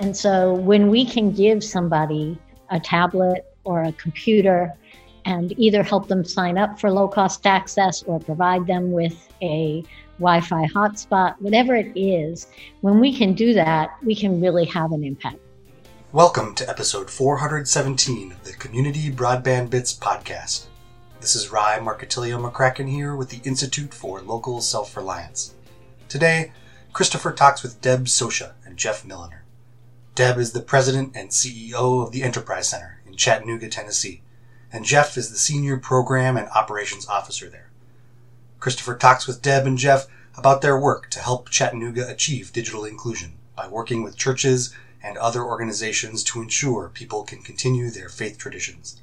And so when we can give somebody a tablet or a computer and either help them sign up for low-cost access or provide them with a Wi-Fi hotspot, whatever it is, when we can do that, we can really have an impact. Welcome to episode 417 of the Community Broadband Bits podcast. This is Rye Markitilio-McCracken here with the Institute for Local Self-Reliance. Today, Christopher talks with Deb Socia and Geoff Millener. Deb is the president and CEO of the Enterprise Center in Chattanooga, Tennessee, and Geoff is the senior program and operations officer there. Christopher talks with Deb and Geoff about their work to help Chattanooga achieve digital inclusion by working with churches and other organizations to ensure people can continue their faith traditions.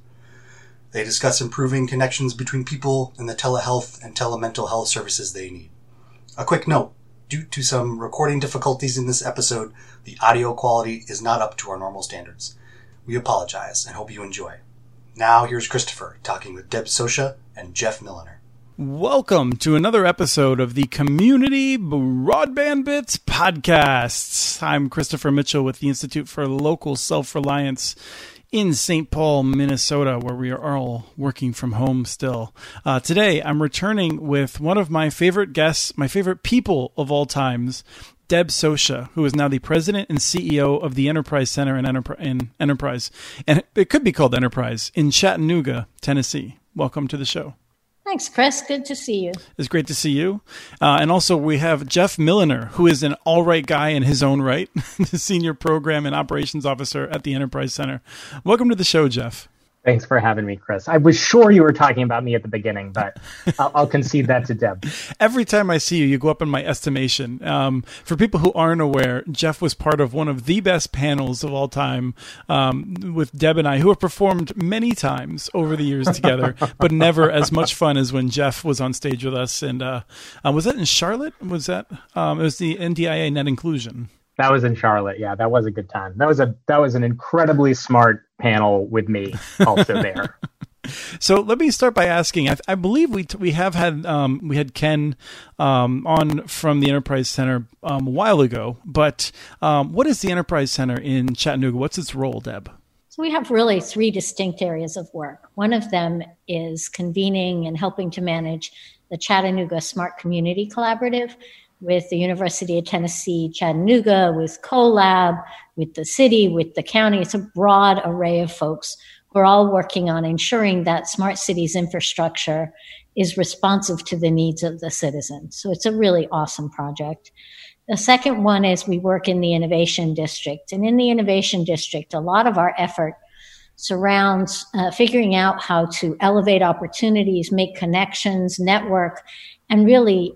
They discuss improving connections between people and the telehealth and telemental health services they need. A quick note, due to some recording difficulties in this episode, the audio quality is not up to our normal standards. We apologize and hope you enjoy. Now here's Christopher talking with Deb Socia and Geoff Millener. Welcome to another episode of the Community Broadband Bits podcasts. I'm Christopher Mitchell with the Institute for Local Self-Reliance in St. Paul, Minnesota, where we are all working from home still. Today, I'm returning with one of my favorite guests, my favorite people of all times, Deb Socia, who is now the president and CEO of the Enterprise Center and it could be called Enterprise in Chattanooga, Tennessee. Welcome to the show. Thanks, Chris. Good to see you. It's great to see you. And also we have Geoff Millener, who is an all right guy in his own right, the senior program and operations officer at the Enterprise Center. Welcome to the show, Geoff. Thanks for having me, Chris. I was sure you were talking about me at the beginning, but I'll concede that to Deb. Every time I see you, you go up in my estimation. For people who aren't aware, Geoff was part of one of the best panels of all time with Deb and I, who have performed many times over the years together, but never as much fun as when Geoff was on stage with us. And was that in Charlotte? Was that it was the NDIA Net Inclusion? That was in Charlotte. Yeah, that was a good time. That was an incredibly smart panel with me also there. So let me start by asking. I believe we had Ken on from the Enterprise Center a while ago. But what is the Enterprise Center in Chattanooga? What's its role, Deb? So we have really three distinct areas of work. One of them is convening and helping to manage the Chattanooga Smart Community Collaborative, with the University of Tennessee Chattanooga, with CoLab, with the city, with the county. It's a broad array of folks who are all working on ensuring that smart cities infrastructure is responsive to the needs of the citizens. So it's a really awesome project. The second one is we work in the Innovation District. And in the Innovation District, a lot of our effort surrounds figuring out how to elevate opportunities, make connections, network, and really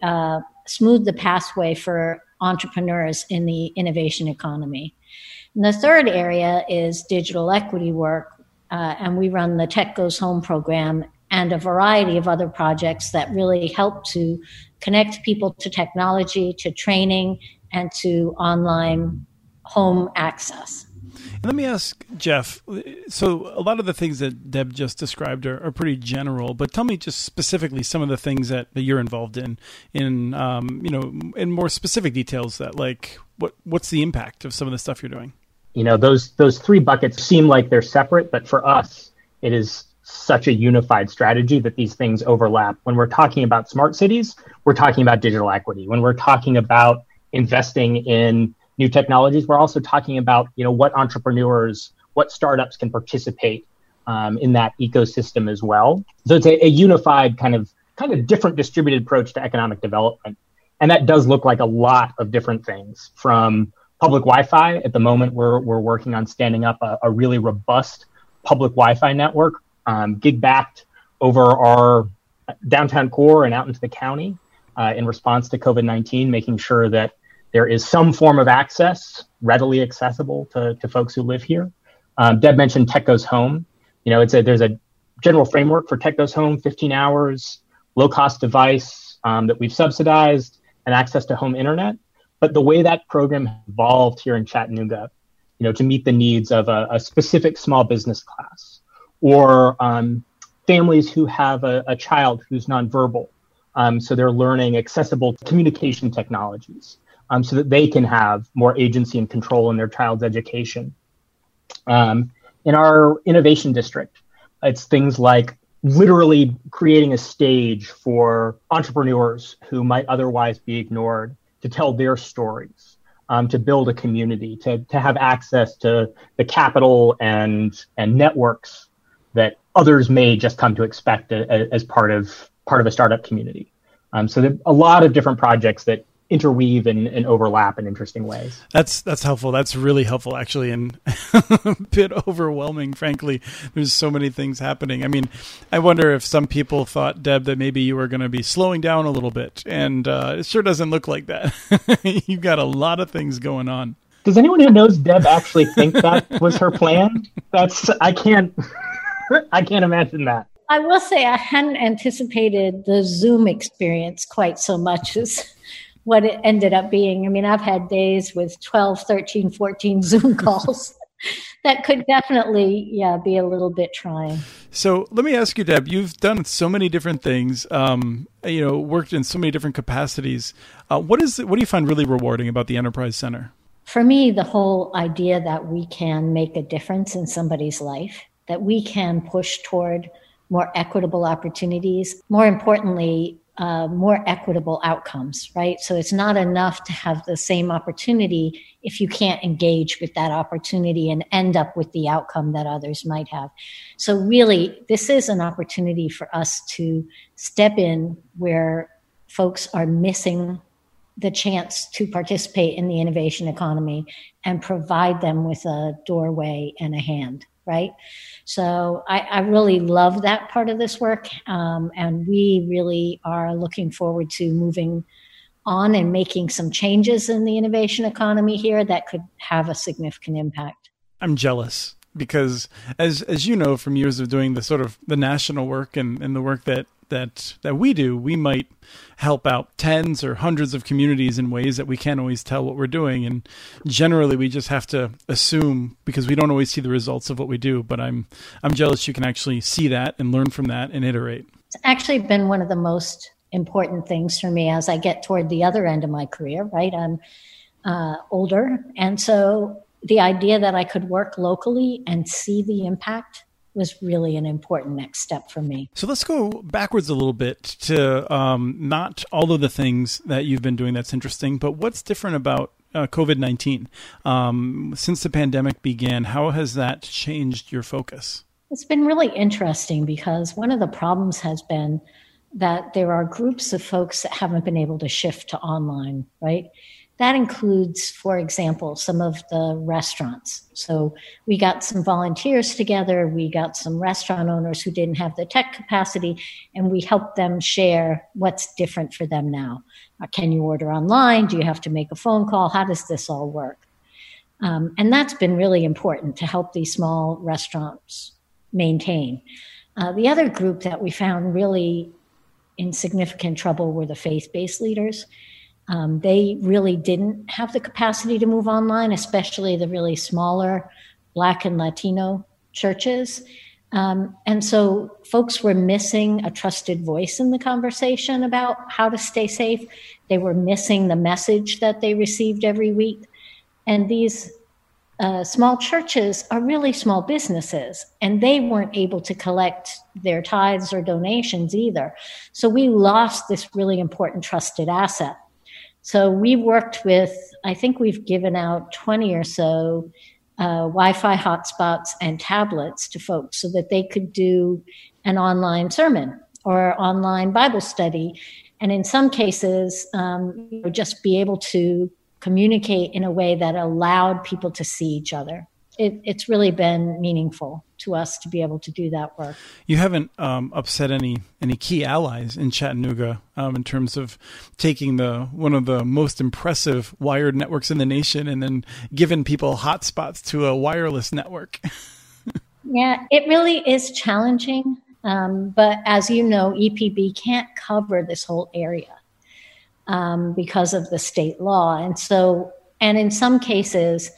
smooth the pathway for entrepreneurs in the innovation economy. And the third area is digital equity work, and we run the Tech Goes Home program and a variety of other projects that really help to connect people to technology, to training, and to online home access. And let me ask Geoff, so a lot of the things that Deb just described are pretty general, but tell me just specifically some of the things that you're involved in more specific details that like, what's the impact of some of the stuff you're doing? You know, those three buckets seem like they're separate, but for us, it is such a unified strategy that these things overlap. When we're talking about smart cities, we're talking about digital equity. When we're talking about investing in new technologies, we're also talking about, you know, what entrepreneurs, what startups can participate in that ecosystem as well. So it's a unified kind of different distributed approach to economic development. And that does look like a lot of different things, from public Wi-Fi. At the moment, we're working on standing up a really robust public Wi-Fi network, gig-backed over our downtown core and out into the county in response to COVID-19, making sure that there is some form of access readily accessible to folks who live here. Deb mentioned Tech Goes Home. You know, there's a general framework for Tech Goes Home, 15 hours, low-cost device that we've subsidized, and access to home internet. But the way that program evolved here in Chattanooga, you know, to meet the needs of a specific small business class, or families who have a child who's nonverbal, so they're learning accessible communication technologies. so that they can have more agency and control in their child's education. In our innovation district, it's things like literally creating a stage for entrepreneurs who might otherwise be ignored to tell their stories, to build a community, to have access to the capital and networks that others may just come to expect as part of a startup community. So there are a lot of different projects that interweave and overlap in interesting ways. That's helpful. That's really helpful, actually, and a bit overwhelming, frankly. There's so many things happening. I mean, I wonder if some people thought, Deb, that maybe you were going to be slowing down a little bit, and it sure doesn't look like that. You've got a lot of things going on. Does anyone who knows Deb actually think that was her plan? I can't imagine that. I will say I hadn't anticipated the Zoom experience quite so much as what it ended up being. I mean, I've had days with 12, 13, 14 Zoom calls that could definitely, be a little bit trying. So let me ask you, Deb, you've done so many different things, worked in so many different capacities. What do you find really rewarding about the Enterprise Center? For me, the whole idea that we can make a difference in somebody's life, that we can push toward more equitable opportunities, more importantly, more equitable outcomes, right? So it's not enough to have the same opportunity if you can't engage with that opportunity and end up with the outcome that others might have. So really, this is an opportunity for us to step in where folks are missing the chance to participate in the innovation economy and provide them with a doorway and a hand. Right. So I really love that part of this work. And we really are looking forward to moving on and making some changes in the innovation economy here that could have a significant impact. I'm jealous because as you know, from years of doing the sort of the national work and the work that we do, we might help out tens or hundreds of communities in ways that we can't always tell what we're doing. And generally we just have to assume because we don't always see the results of what we do, but I'm jealous you can actually see that and learn from that and iterate. It's actually been one of the most important things for me as I get toward the other end of my career, right? I'm older. And so the idea that I could work locally and see the impact was really an important next step for me. So let's go backwards a little bit to not all of the things that you've been doing that's interesting, but what's different about COVID-19? Since the pandemic began, how has that changed your focus? It's been really interesting because one of the problems has been that there are groups of folks that haven't been able to shift to online, right? That includes, for example, some of the restaurants. So we got some volunteers together, we got some restaurant owners who didn't have the tech capacity, and we helped them share what's different for them now. Can you order online? Do you have to make a phone call? How does this all work? And that's been really important to help these small restaurants maintain. The other group that we found really in significant trouble were the faith-based leaders. They really didn't have the capacity to move online, especially the really smaller Black and Latino churches. And so folks were missing a trusted voice in the conversation about how to stay safe. They were missing the message that they received every week. And these small churches are really small businesses, and they weren't able to collect their tithes or donations either. So we lost this really important trusted asset. So we worked with, I think we've given out 20 or so Wi-Fi hotspots and tablets to folks so that they could do an online sermon or online Bible study. And in some cases, just be able to communicate in a way that allowed people to see each other. It's really been meaningful to us to be able to do that work. You haven't upset any key allies in Chattanooga in terms of taking one of the most impressive wired networks in the nation and then giving people hotspots to a wireless network. Yeah, it really is challenging. But as you know, EPB can't cover this whole area because of the state law. And in some cases,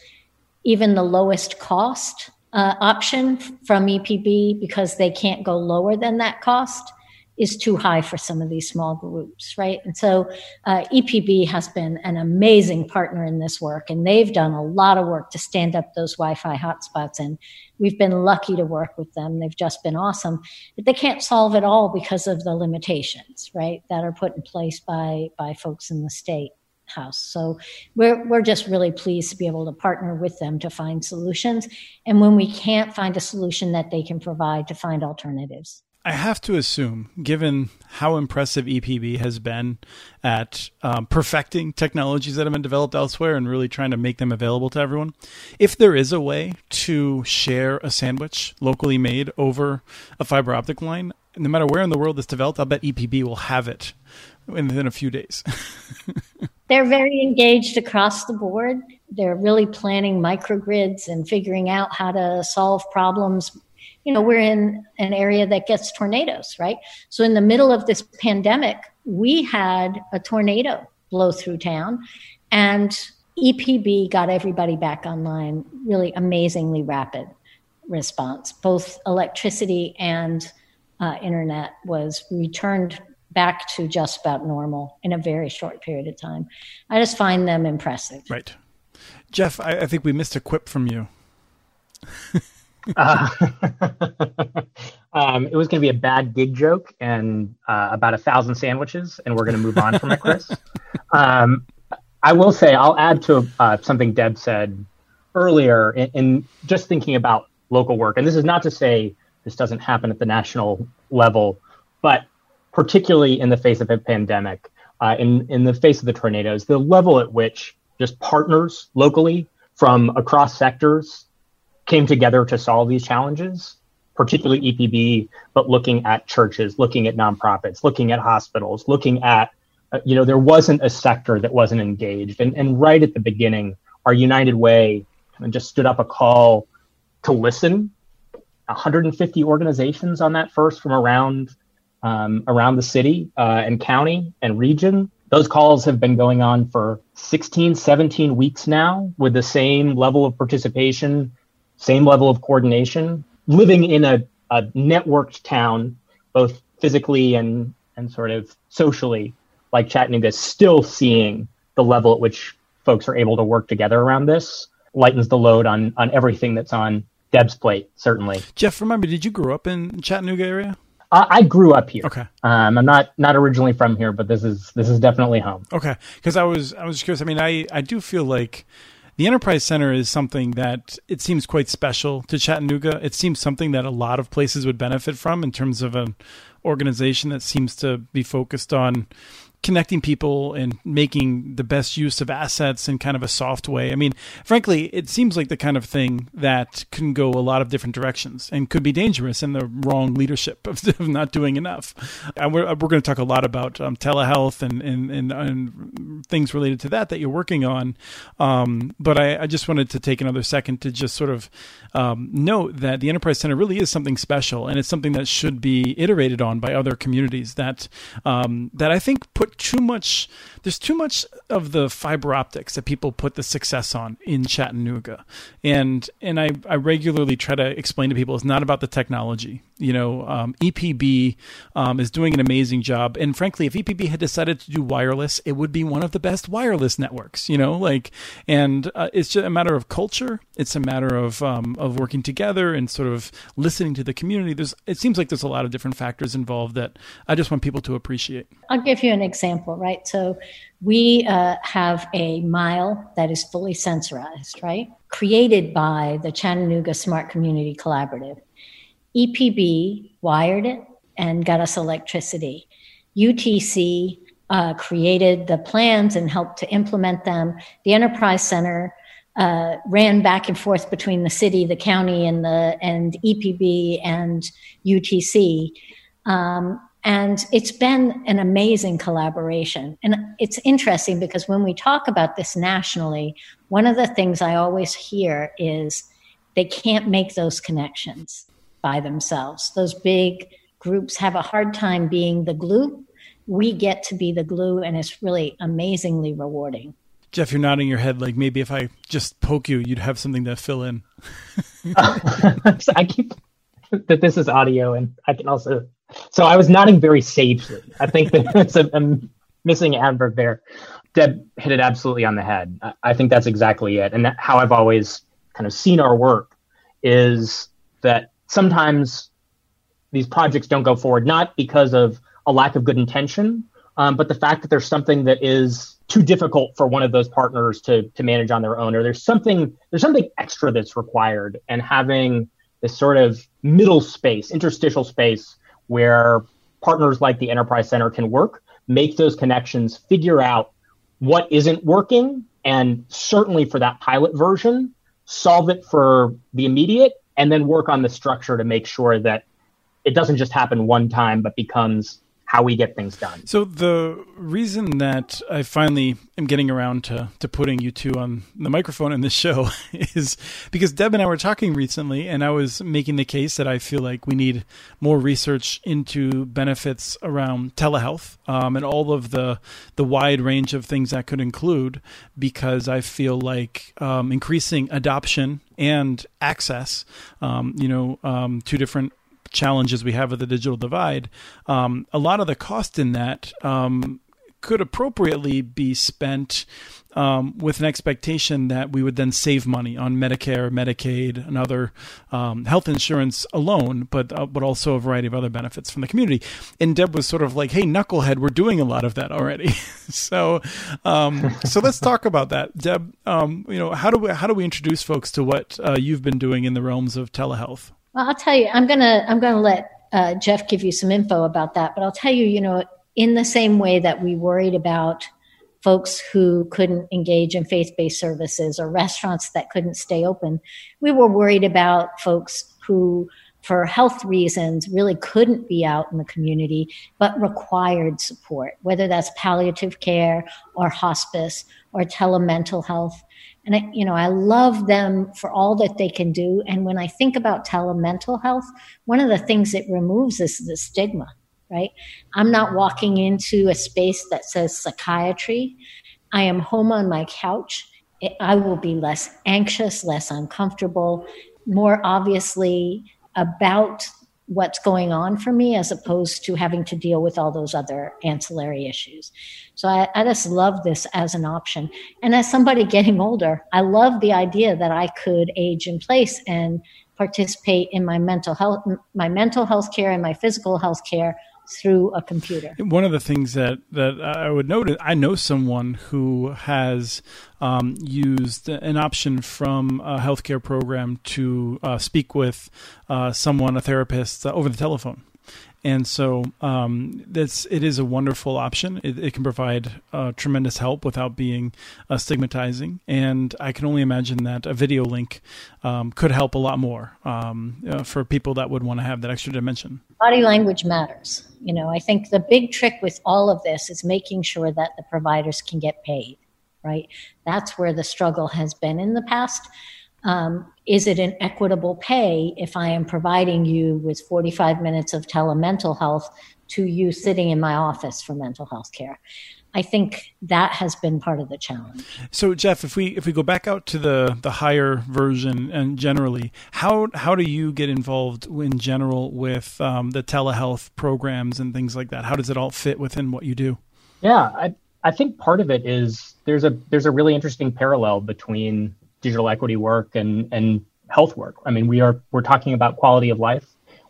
even the lowest cost option from EPB, because they can't go lower than that cost, is too high for some of these small groups, right? And so EPB has been an amazing partner in this work, and they've done a lot of work to stand up those Wi-Fi hotspots, and we've been lucky to work with them. They've just been awesome, but they can't solve it all because of the limitations, right, that are put in place by folks in the state house. So we're just really pleased to be able to partner with them to find solutions. And when we can't find a solution that they can provide, to find alternatives. I have to assume, given how impressive EPB has been at perfecting technologies that have been developed elsewhere and really trying to make them available to everyone, if there is a way to share a sandwich locally made over a fiber optic line, no matter where in the world it's developed, I'll bet EPB will have it within a few days. They're very engaged across the board. They're really planning microgrids and figuring out how to solve problems. You know, we're in an area that gets tornadoes, right? So in the middle of this pandemic, we had a tornado blow through town, and EPB got everybody back online, really amazingly rapid response. Both electricity and internet was returned back to just about normal in a very short period of time. I just find them impressive. Right. Geoff, I think we missed a quip from you. It was going to be a bad gig joke and about 1,000 sandwiches, and we're going to move on from it, Chris. I will say, I'll add to something Deb said earlier in just thinking about local work. And this is not to say this doesn't happen at the national level, but particularly in the face of a pandemic, in the face of the tornadoes, the level at which just partners locally from across sectors came together to solve these challenges, particularly EPB, but looking at churches, looking at nonprofits, looking at hospitals, looking at, there wasn't a sector that wasn't engaged. And right at the beginning, our United Way just stood up a call to listen. 150 organizations on that first from around the city and county and region. Those calls have been going on for 16, 17 weeks now with the same level of participation, same level of coordination, living in a networked town, both physically and sort of socially, like Chattanooga, still seeing the level at which folks are able to work together around this lightens the load on everything that's on Deb's plate, certainly. Geoff, remind me, did you grow up in Chattanooga area? I grew up here. Okay. I'm not originally from here, but this is definitely home. Okay. Because I was curious. I mean, I do feel like the Enterprise Center is something that it seems quite special to Chattanooga. It seems something that a lot of places would benefit from in terms of an organization that seems to be focused on connecting people and making the best use of assets in kind of a soft way. I mean, frankly, it seems like the kind of thing that can go a lot of different directions and could be dangerous in the wrong leadership of not doing enough. And we're going to talk a lot about telehealth and things related to that you're working on. But I just wanted to take another second to just sort of note that the Enterprise Center really is something special, and it's something that should be iterated on by other communities that I think put there's too much of the fiber optics that people put the success on in Chattanooga. And I regularly try to explain to people, it's not about the technology. EPB is doing an amazing job. And frankly, if EPB had decided to do wireless, it would be one of the best wireless networks, it's just a matter of culture. It's a matter of working together and sort of listening to the community. It seems like there's a lot of different factors involved that I just want people to appreciate. I'll give you an example, right? So we have a mile that is fully sensorized, right? Created by the Chattanooga Smart Community Collaborative. EPB wired it and got us electricity. UTC created the plans and helped to implement them. The Enterprise Center ran back and forth between the city, the county, and EPB and UTC. And it's been an amazing collaboration. And it's interesting because when we talk about this nationally, one of the things I always hear is they can't make those connections by themselves. Those big groups have a hard time being the glue. We get to be the glue, and it's really amazingly rewarding. Geoff, you're nodding your head like maybe if I just poke you, you'd have something to fill in. That this is audio, and I can also So I was nodding very sagely. I think there's a missing adverb there. Deb hit it absolutely on the head. I think that's exactly it. And that, how I've always kind of seen our work is that sometimes these projects don't go forward, not because of a lack of good intention, but the fact that there's something that is too difficult for one of those partners to manage on their own, or there's something extra that's required. And having this sort of middle space, interstitial space, where partners like the Enterprise Center can work, make those connections, figure out what isn't working, and certainly for that pilot version, solve it for the immediate, and then work on the structure to make sure that it doesn't just happen one time, but becomes how we get things done. So the reason that I finally am getting around to putting you two on the microphone in this show is because Deb and I were talking recently, and I was making the case that I feel like we need more research into benefits around telehealth and all of the wide range of things that could include, because I feel like increasing adoption and access, to different challenges we have with the digital divide, a lot of the cost in that could appropriately be spent with an expectation that we would then save money on Medicare, Medicaid, and other health insurance alone, but also a variety of other benefits from the community. And Deb was sort of like, hey, knucklehead, we're doing a lot of that already. So let's talk about that. Deb, how do we introduce folks to what you've been doing in the realms of telehealth? Well, I'll tell you, I'm gonna let Geoff give you some info about that. But I'll tell you, in the same way that we worried about folks who couldn't engage in faith-based services or restaurants that couldn't stay open, we were worried about folks who, for health reasons, really couldn't be out in the community, but required support, whether that's palliative care or hospice or telemental health. And I love them for all that they can do. And when I think about telemental health, one of the things it removes is the stigma, right? I'm not walking into a space that says psychiatry. I am home on my couch. I will be less anxious, less uncomfortable, more obviously about what's going on for me, as opposed to having to deal with all those other ancillary issues. So I just love this as an option. And as somebody getting older, I love the idea that I could age in place and participate in my mental health care and my physical health care through a computer. One of the things that I would note, I know someone who has used an option from a healthcare program to speak with someone, a therapist, over the telephone. And so it is a wonderful option. It can provide tremendous help without being stigmatizing. And I can only imagine that a video link could help a lot more for people that would want to have that extra dimension. Body language matters. I think the big trick with all of this is making sure that the providers can get paid, right? That's where the struggle has been in the past. Is it an equitable pay if I am providing you with 45 minutes of telemental health to you sitting in my office for mental health care? I think that has been part of the challenge. So, Geoff, if we go back out to the higher version and generally, how do you get involved in general with the telehealth programs and things like that? How does it all fit within what you do? Yeah, I think part of it is there's a really interesting parallel between digital equity work and health work. I mean, we're talking about quality of life.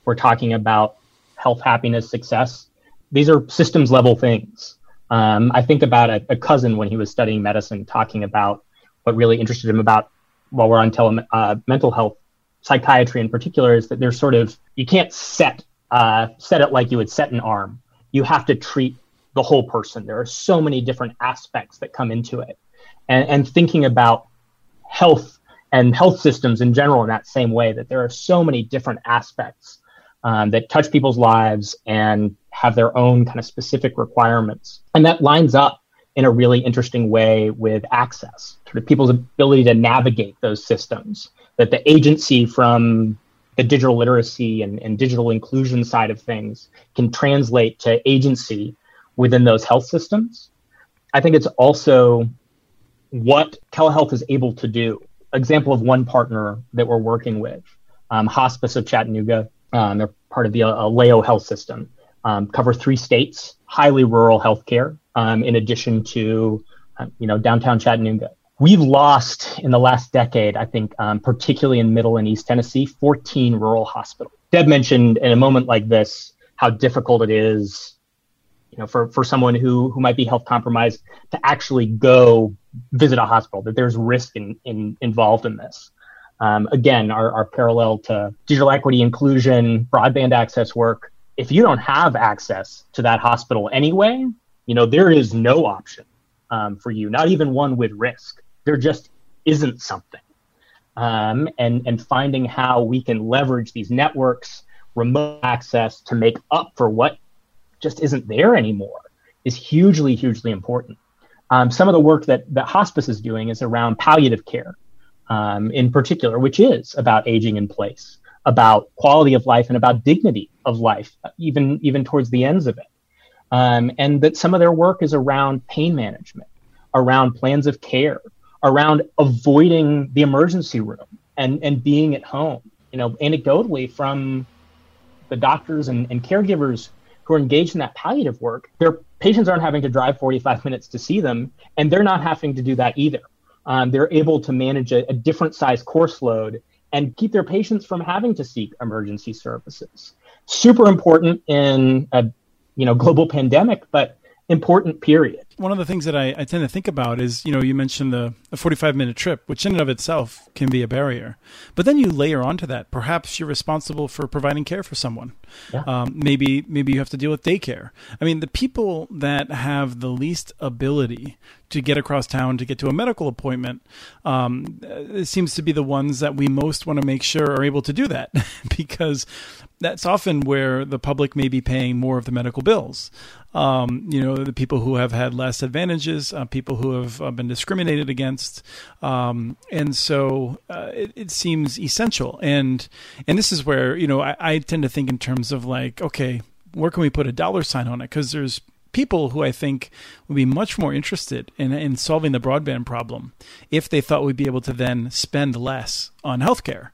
We're talking about health, happiness, success. These are systems level things. I think about a cousin when he was studying medicine, talking about what really interested him about, while we're on mental health, psychiatry in particular, is that there's sort of, you can't set it like you would set an arm. You have to treat the whole person. There are so many different aspects that come into it. And thinking about health and health systems in general in that same way, that there are so many different aspects that touch people's lives and have their own kind of specific requirements. And that lines up in a really interesting way with access, sort of people's ability to navigate those systems, that the agency from the digital literacy and digital inclusion side of things can translate to agency within those health systems. I think it's also what telehealth is able to do. Example of one partner that we're working with, Hospice of Chattanooga, they're part of the Aleo Health System. cover 3 states, highly rural healthcare, in addition to, downtown Chattanooga. We've lost in the last decade, I think, particularly in Middle and East Tennessee, 14 rural hospitals. Deb mentioned in a moment like this how difficult it is, for someone who might be health compromised to actually go visit a hospital, that there's risk involved in this. Again, our parallel to digital equity, inclusion, broadband access work. If you don't have access to that hospital anyway, there is no option for you, not even one with risk. There just isn't something. And finding how we can leverage these networks, remote access to make up for what just isn't there anymore is hugely, hugely important. Some of the work that hospice is doing is around palliative care in particular, which is about aging in place, about quality of life, and about dignity of life, even towards the ends of it. And that some of their work is around pain management, around plans of care, around avoiding the emergency room and being at home. Anecdotally from the doctors and caregivers who are engaged in that palliative work, their patients aren't having to drive 45 minutes to see them, and they're not having to do that either. They're able to manage a different size course load and keep their patients from having to seek emergency services. Super important in a global pandemic, but important period. One of the things that I tend to think about is, you mentioned the 45-minute trip, which in and of itself can be a barrier. But then you layer onto that, perhaps you're responsible for providing care for someone. Yeah. Maybe you have to deal with daycare. I mean, the people that have the least ability to get across town to get to a medical appointment, it seems to be the ones that we most want to make sure are able to do that, because that's often where the public may be paying more of the medical bills. The people who have had less advantages, people who have been discriminated against. And so it seems essential. And this is where, I tend to think in terms of like, okay, where can we put a dollar sign on it? Because there's people who I think would be much more interested in solving the broadband problem if they thought we'd be able to then spend less on healthcare.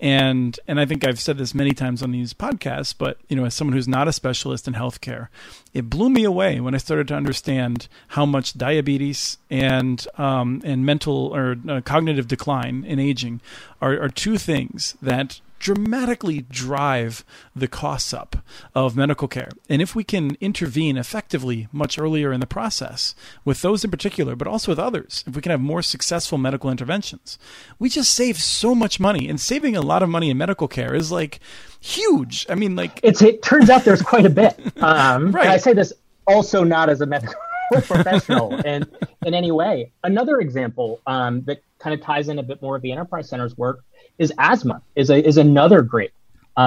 And I think I've said this many times on these podcasts, but as someone who's not a specialist in healthcare, it blew me away when I started to understand how much diabetes and mental or cognitive decline in aging are two things that dramatically drive the costs up of medical care. And if we can intervene effectively much earlier in the process with those in particular, but also with others, if we can have more successful medical interventions, we just save so much money. And saving a lot of money in medical care is like huge. I mean, like it turns out there's quite a bit. Right. And I say this also not as a medical professional and in any way. Another example that kind of ties in a bit more of the Enterprise Center's work is asthma is another great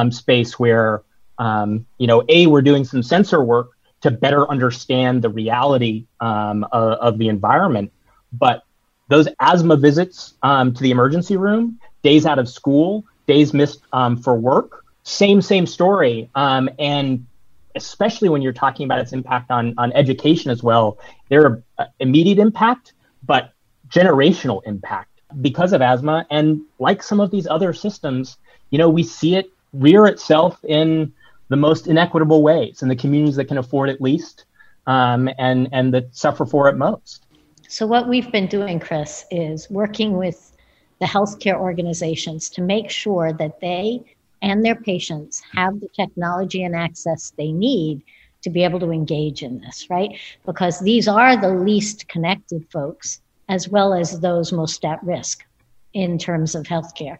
space where, we're doing some sensor work to better understand the reality of the environment. But those asthma visits to the emergency room, days out of school, days missed for work, same story. And especially when you're talking about its impact on education as well, there are immediate impact, but generational impact because of asthma. And like some of these other systems, we see it rear itself in the most inequitable ways in the communities that can afford it least and that suffer for it most. So what we've been doing, Chris, is working with the healthcare organizations to make sure that they and their patients have the technology and access they need to be able to engage in this, right? Because these are the least connected folks, as well as those most at risk in terms of healthcare.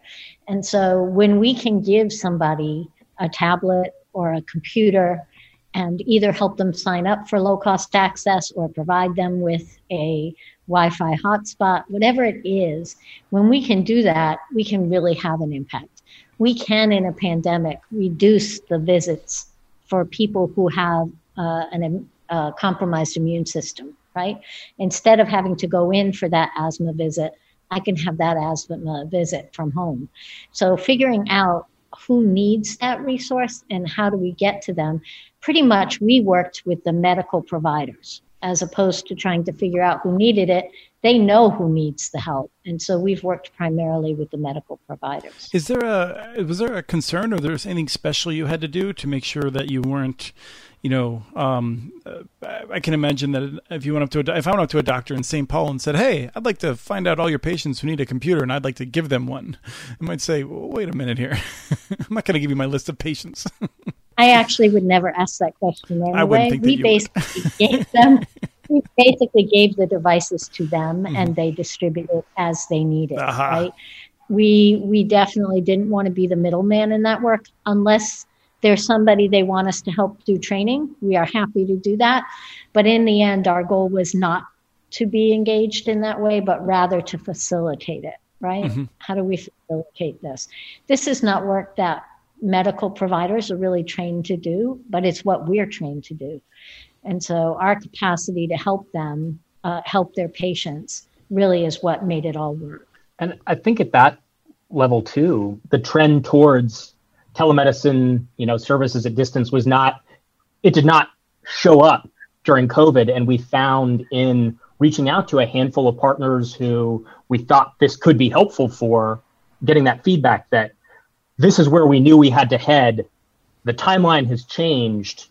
And so when we can give somebody a tablet or a computer and either help them sign up for low-cost access or provide them with a Wi-Fi hotspot, whatever it is, when we can do that, we can really have an impact. We can, in a pandemic, reduce the visits for people who have a compromised immune system. Right? Instead of having to go in for that asthma visit, I can have that asthma visit from home. So figuring out who needs that resource and how do we get to them, pretty much we worked with the medical providers as opposed to trying to figure out who needed it. They know who needs the help. And so we've worked primarily with the medical providers. Was there a concern or there's anything special you had to do to make sure that you weren't you know, I can imagine that if I went up to a doctor in St. Paul and said, "Hey, I'd like to find out all your patients who need a computer, and I'd like to give them one," I might say, well, "Wait a minute here, I'm not going to give you my list of patients." I actually would never ask that question anyway. I wouldn't think that you would. We basically gave the devices to them, and they distributed as they needed. Right? We definitely didn't want to be the middleman in that work, unless there's somebody they want us to help do training. We are happy to do that. But in the end, our goal was not to be engaged in that way, but rather to facilitate it, right? Mm-hmm. How do we facilitate this? This is not work that medical providers are really trained to do, but it's what we're trained to do. And so our capacity to help them, help their patients, really is what made it all work. And I think at that level, too, the trend towards telemedicine, you know, services at distance did not show up during COVID. And we found in reaching out to a handful of partners who we thought this could be helpful for, getting that feedback that this is where we knew we had to head. The timeline has changed.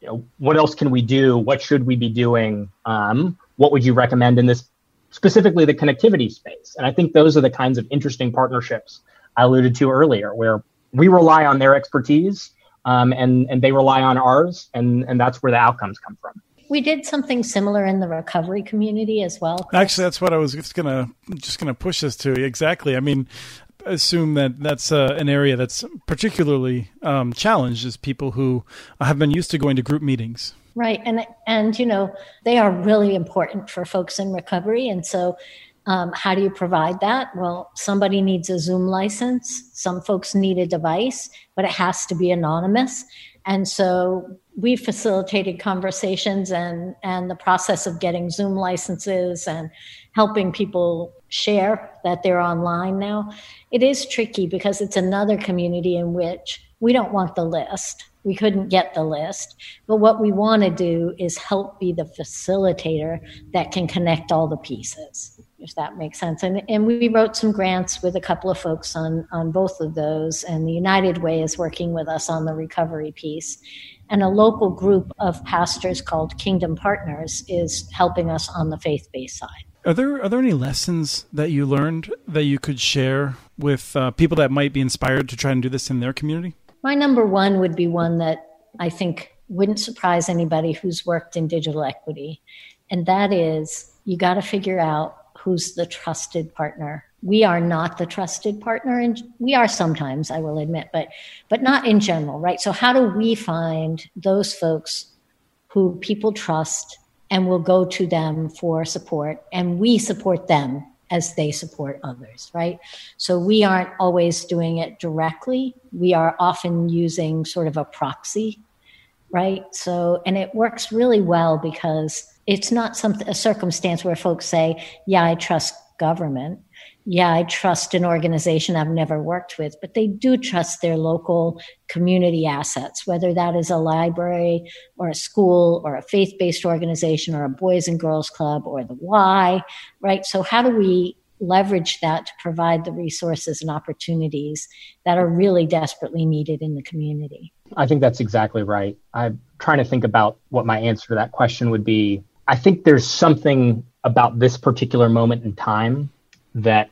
You know, what else can we do? What should we be doing? What would you recommend in this, specifically the connectivity space? And I think those are the kinds of interesting partnerships I alluded to earlier, where we rely on their expertise and they rely on ours, and that's where the outcomes come from. We did something similar in the recovery community as well. Actually, that's what I was just gonna push us to. Exactly. I mean, assume that's an area that's particularly challenged is people who have been used to going to group meetings. Right. And you know, they are really important for folks in recovery. And so how do you provide that? Well, somebody needs a Zoom license. Some folks need a device, but it has to be anonymous. And so we facilitated conversations and the process of getting Zoom licenses and helping people share that they're online now. It is tricky because it's another community in which we don't want the list. We couldn't get the list. But what we want to do is help be the facilitator that can connect all the pieces, if that makes sense. And we wrote some grants with a couple of folks on both of those. And the United Way is working with us on the recovery piece. And a local group of pastors called Kingdom Partners is helping us on the faith-based side. Are there any lessons that you learned that you could share with people that might be inspired to try and do this in their community? My number one would be one that I think wouldn't surprise anybody who's worked in digital equity. And that is, you got to figure out who's the trusted partner. We are not the trusted partner, and we are sometimes, I will admit, but not in general, right? So how do we find those folks who people trust and will go to them for support, and we support them as they support others, right? So we aren't always doing it directly. We are often using sort of a proxy, right? So, and it works really well because it's not a circumstance where folks say, yeah, I trust government. Yeah, I trust an organization I've never worked with, but they do trust their local community assets, whether that is a library or a school or a faith-based organization or a Boys and Girls Club or the Y, right? So how do we leverage that to provide the resources and opportunities that are really desperately needed in the community? I think that's exactly right. I'm trying to think about what my answer to that question would be. I think there's something about this particular moment in time that,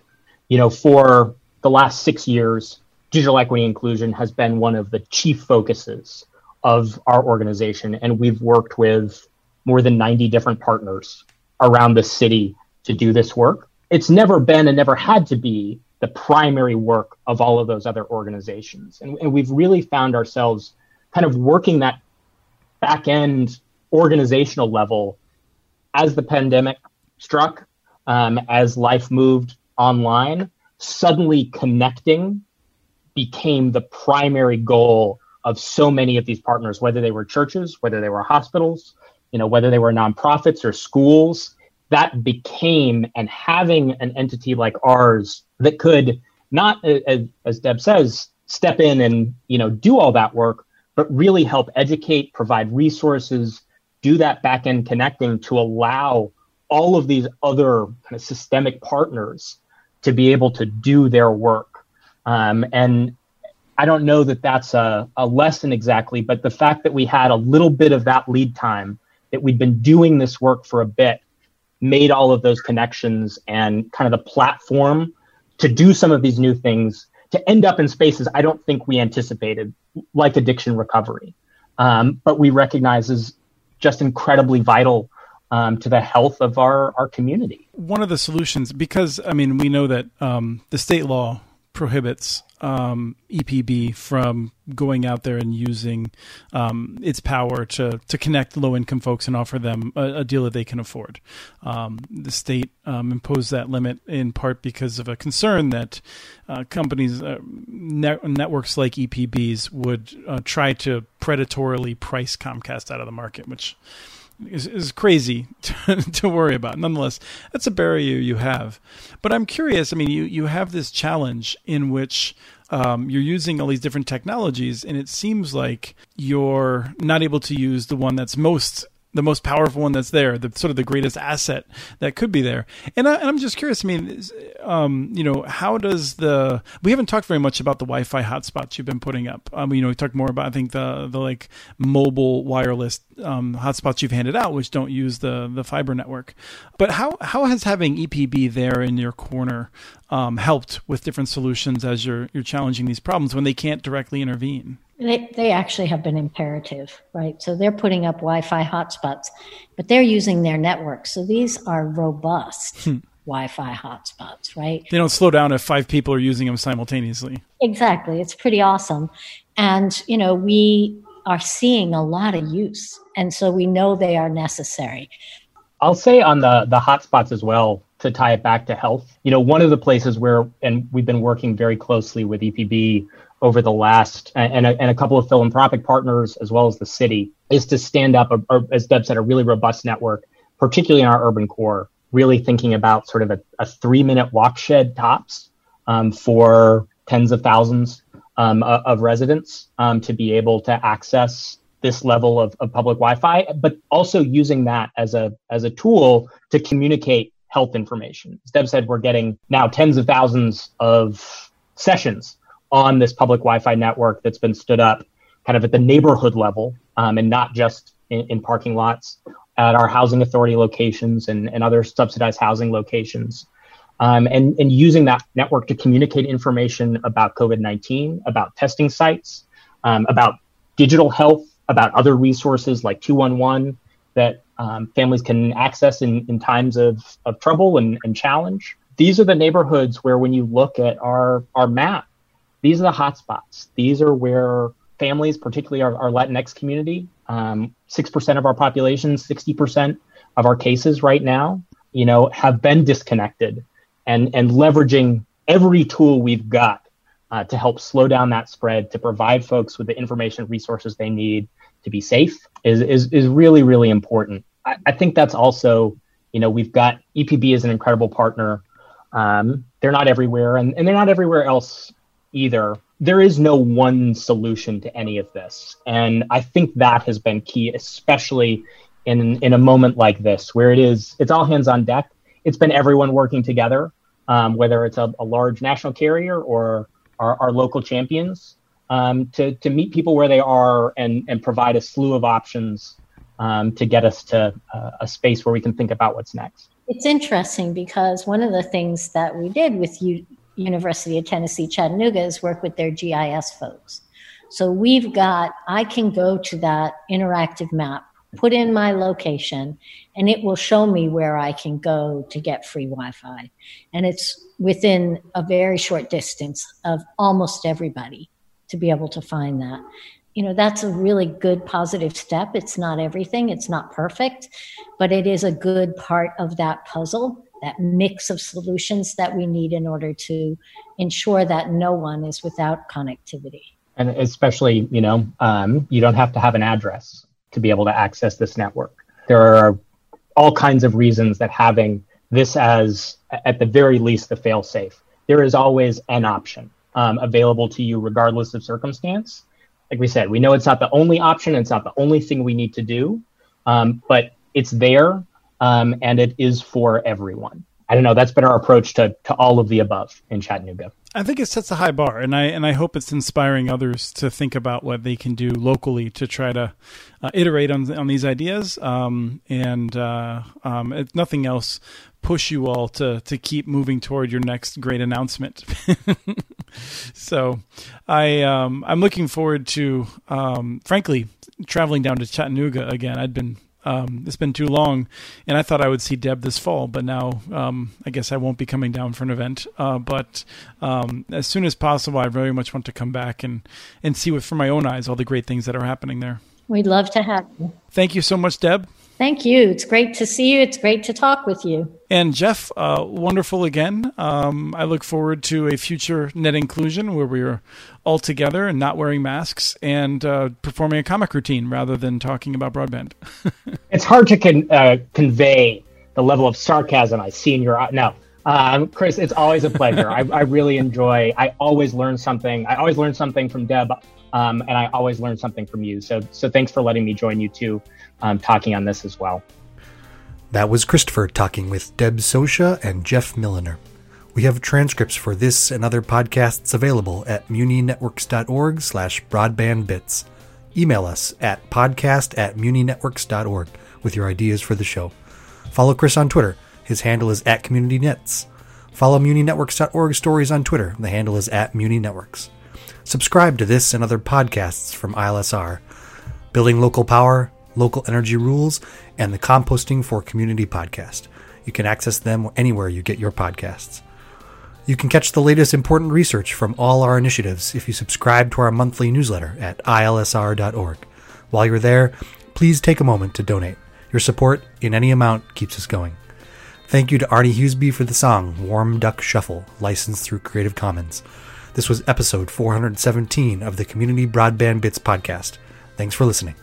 you know, for the last 6 years, digital equity inclusion has been one of the chief focuses of our organization. And we've worked with more than 90 different partners around the city to do this work. It's never been and never had to be the primary work of all of those other organizations. And we've really found ourselves kind of working that back end organizational level as the pandemic struck. As life moved online, suddenly connecting became the primary goal of so many of these partners, whether they were churches, whether they were hospitals, you know, whether they were nonprofits or schools. That became, and having an entity like ours that could not, as Deb says, step in and, you know, do all that work, but really help educate, provide resources, do that back end connecting to allow all of these other kind of systemic partners to be able to do their work. And I don't know that that's a lesson exactly, but the fact that we had a little bit of that lead time, that we'd been doing this work for a bit, made all of those connections and kind of the platform to do some of these new things, to end up in spaces I don't think we anticipated, like addiction recovery. But we recognize is just incredibly vital to the health of our community. One of the solutions, because, I mean, we know that the state law prohibits EPB from going out there and using its power to connect low-income folks and offer them a deal that they can afford. The state imposed that limit in part because of a concern that companies, networks like EPBs would try to predatorily price Comcast out of the market, which is crazy to worry about. Nonetheless, that's a barrier you have. But I'm curious, I mean, you have this challenge in which you're using all these different technologies, and it seems like you're not able to use the one that's the most powerful one that's there, the sort of the greatest asset that could be there. And I'm just curious, I mean, you know, how does we haven't talked very much about the Wi-Fi hotspots you've been putting up. You know, we talked more about, I think, the like mobile wireless hotspots you've handed out, which don't use the fiber network. But how has having EPB there in your corner helped with different solutions as you're challenging these problems when they can't directly intervene? They actually have been imperative, right? So they're putting up Wi-Fi hotspots, but they're using their network. So these are robust Wi-Fi hotspots, right? They don't slow down if 5 people are using them simultaneously. Exactly. It's pretty awesome. And, you know, we are seeing a lot of use. And so we know they are necessary. I'll say on the hotspots as well, to tie it back to health, you know, one of the places and we've been working very closely with EPB over the last, and a couple of philanthropic partners, as well as the city, is to stand up, as Deb said, a really robust network, particularly in our urban core, really thinking about sort of a 3-minute walk shed tops for tens of thousands of residents to be able to access this level of public Wi-Fi, but also using that as a tool to communicate health information. As Deb said, we're getting now tens of thousands of sessions on this public Wi-Fi network that's been stood up kind of at the neighborhood level and not just in parking lots, at our housing authority locations and other subsidized housing locations. And using that network to communicate information about COVID-19, about testing sites, about digital health, about other resources like 211 that families can access in times of trouble and challenge. These are the neighborhoods where, when you look at our map, these are the hotspots. These are where families, particularly our Latinx community, 6% of our population, 60% of our cases right now, you know, have been disconnected, and leveraging every tool we've got to help slow down that spread, to provide folks with the information resources they need to be safe is really, really important. I think that's also, you know, we've got EPB is an incredible partner. They're not everywhere, and they're not everywhere else either. There is no one solution to any of this. And I think that has been key, especially in a moment like this, where it's all hands on deck. It's been everyone working together, whether it's a large national carrier or our local champions, to meet people where they are and provide a slew of options to get us to a space where we can think about what's next. It's interesting because one of the things that we did with University of Tennessee Chattanooga is work with their GIS folks. So I can go to that interactive map, put in my location, and it will show me where I can go to get free Wi-Fi. And it's within a very short distance of almost everybody to be able to find that. You know, that's a really good positive step. It's not everything, it's not perfect, but it is a good part of that puzzle, that mix of solutions that we need in order to ensure that no one is without connectivity. And especially, you know, you don't have to have an address to be able to access this network. There are all kinds of reasons that having this as, at the very least, the fail-safe, there is always an option available to you regardless of circumstance. Like we said, we know it's not the only option, it's not the only thing we need to do, but it's there. And it is for everyone. I don't know, that's been our approach to all of the above in Chattanooga. I think it sets a high bar, and I hope it's inspiring others to think about what they can do locally to try to iterate on these ideas, and if nothing else, push you all to keep moving toward your next great announcement. So I'm looking forward to, frankly, traveling down to Chattanooga again. I'd been it's been too long, and I thought I would see Deb this fall, but now I guess I won't be coming down for an event. But as soon as possible, I very much want to come back and see with for my own eyes all the great things that are happening there. We'd love to have you. Thank you so much, Deb. Thank you. It's great to see you. It's great to talk with you. And Geoff, wonderful again. I look forward to a future net inclusion where we are all together and not wearing masks and performing a comic routine rather than talking about broadband. It's hard to convey the level of sarcasm I see in your eye. No, Chris, it's always a pleasure. I really enjoy. I always learn something. I always learn something from Deb. And I always learn something from you. So thanks for letting me join you two talking on this as well. That was Christopher talking with Deb Socia and Geoff Millener. We have transcripts for this and other podcasts available at muninetworks.org/broadbandbits. Email us at podcast@muninetworks.org with your ideas for the show. Follow Chris on Twitter. His handle is @CommunityNets. Follow muninetworks.org stories on Twitter. The handle is @muninetworks. Subscribe to this and other podcasts from ILSR, Building Local Power, Local Energy Rules, and the Composting for Community podcast. You can access them anywhere you get your podcasts. You can catch the latest important research from all our initiatives if you subscribe to our monthly newsletter at ilsr.org. While you're there, please take a moment to donate. Your support in any amount keeps us going. Thank you to Arnie Huseby for the song Warm Duck Shuffle, licensed through Creative Commons. This was episode 417 of the Community Broadband Bits podcast. Thanks for listening.